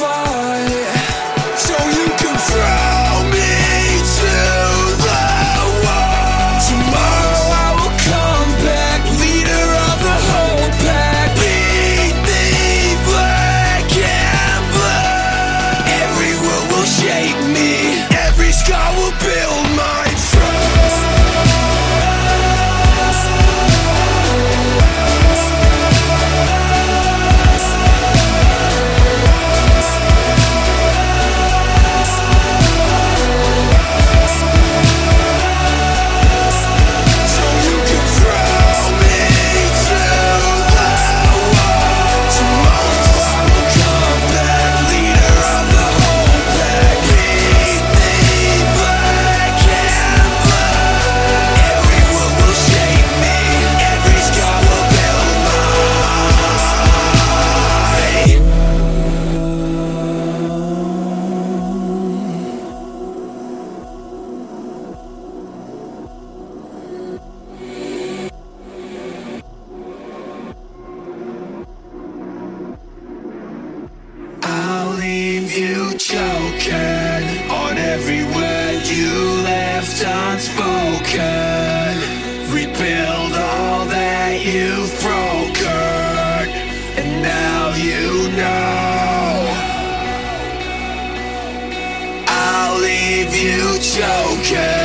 fight, so you can throw me to you choking.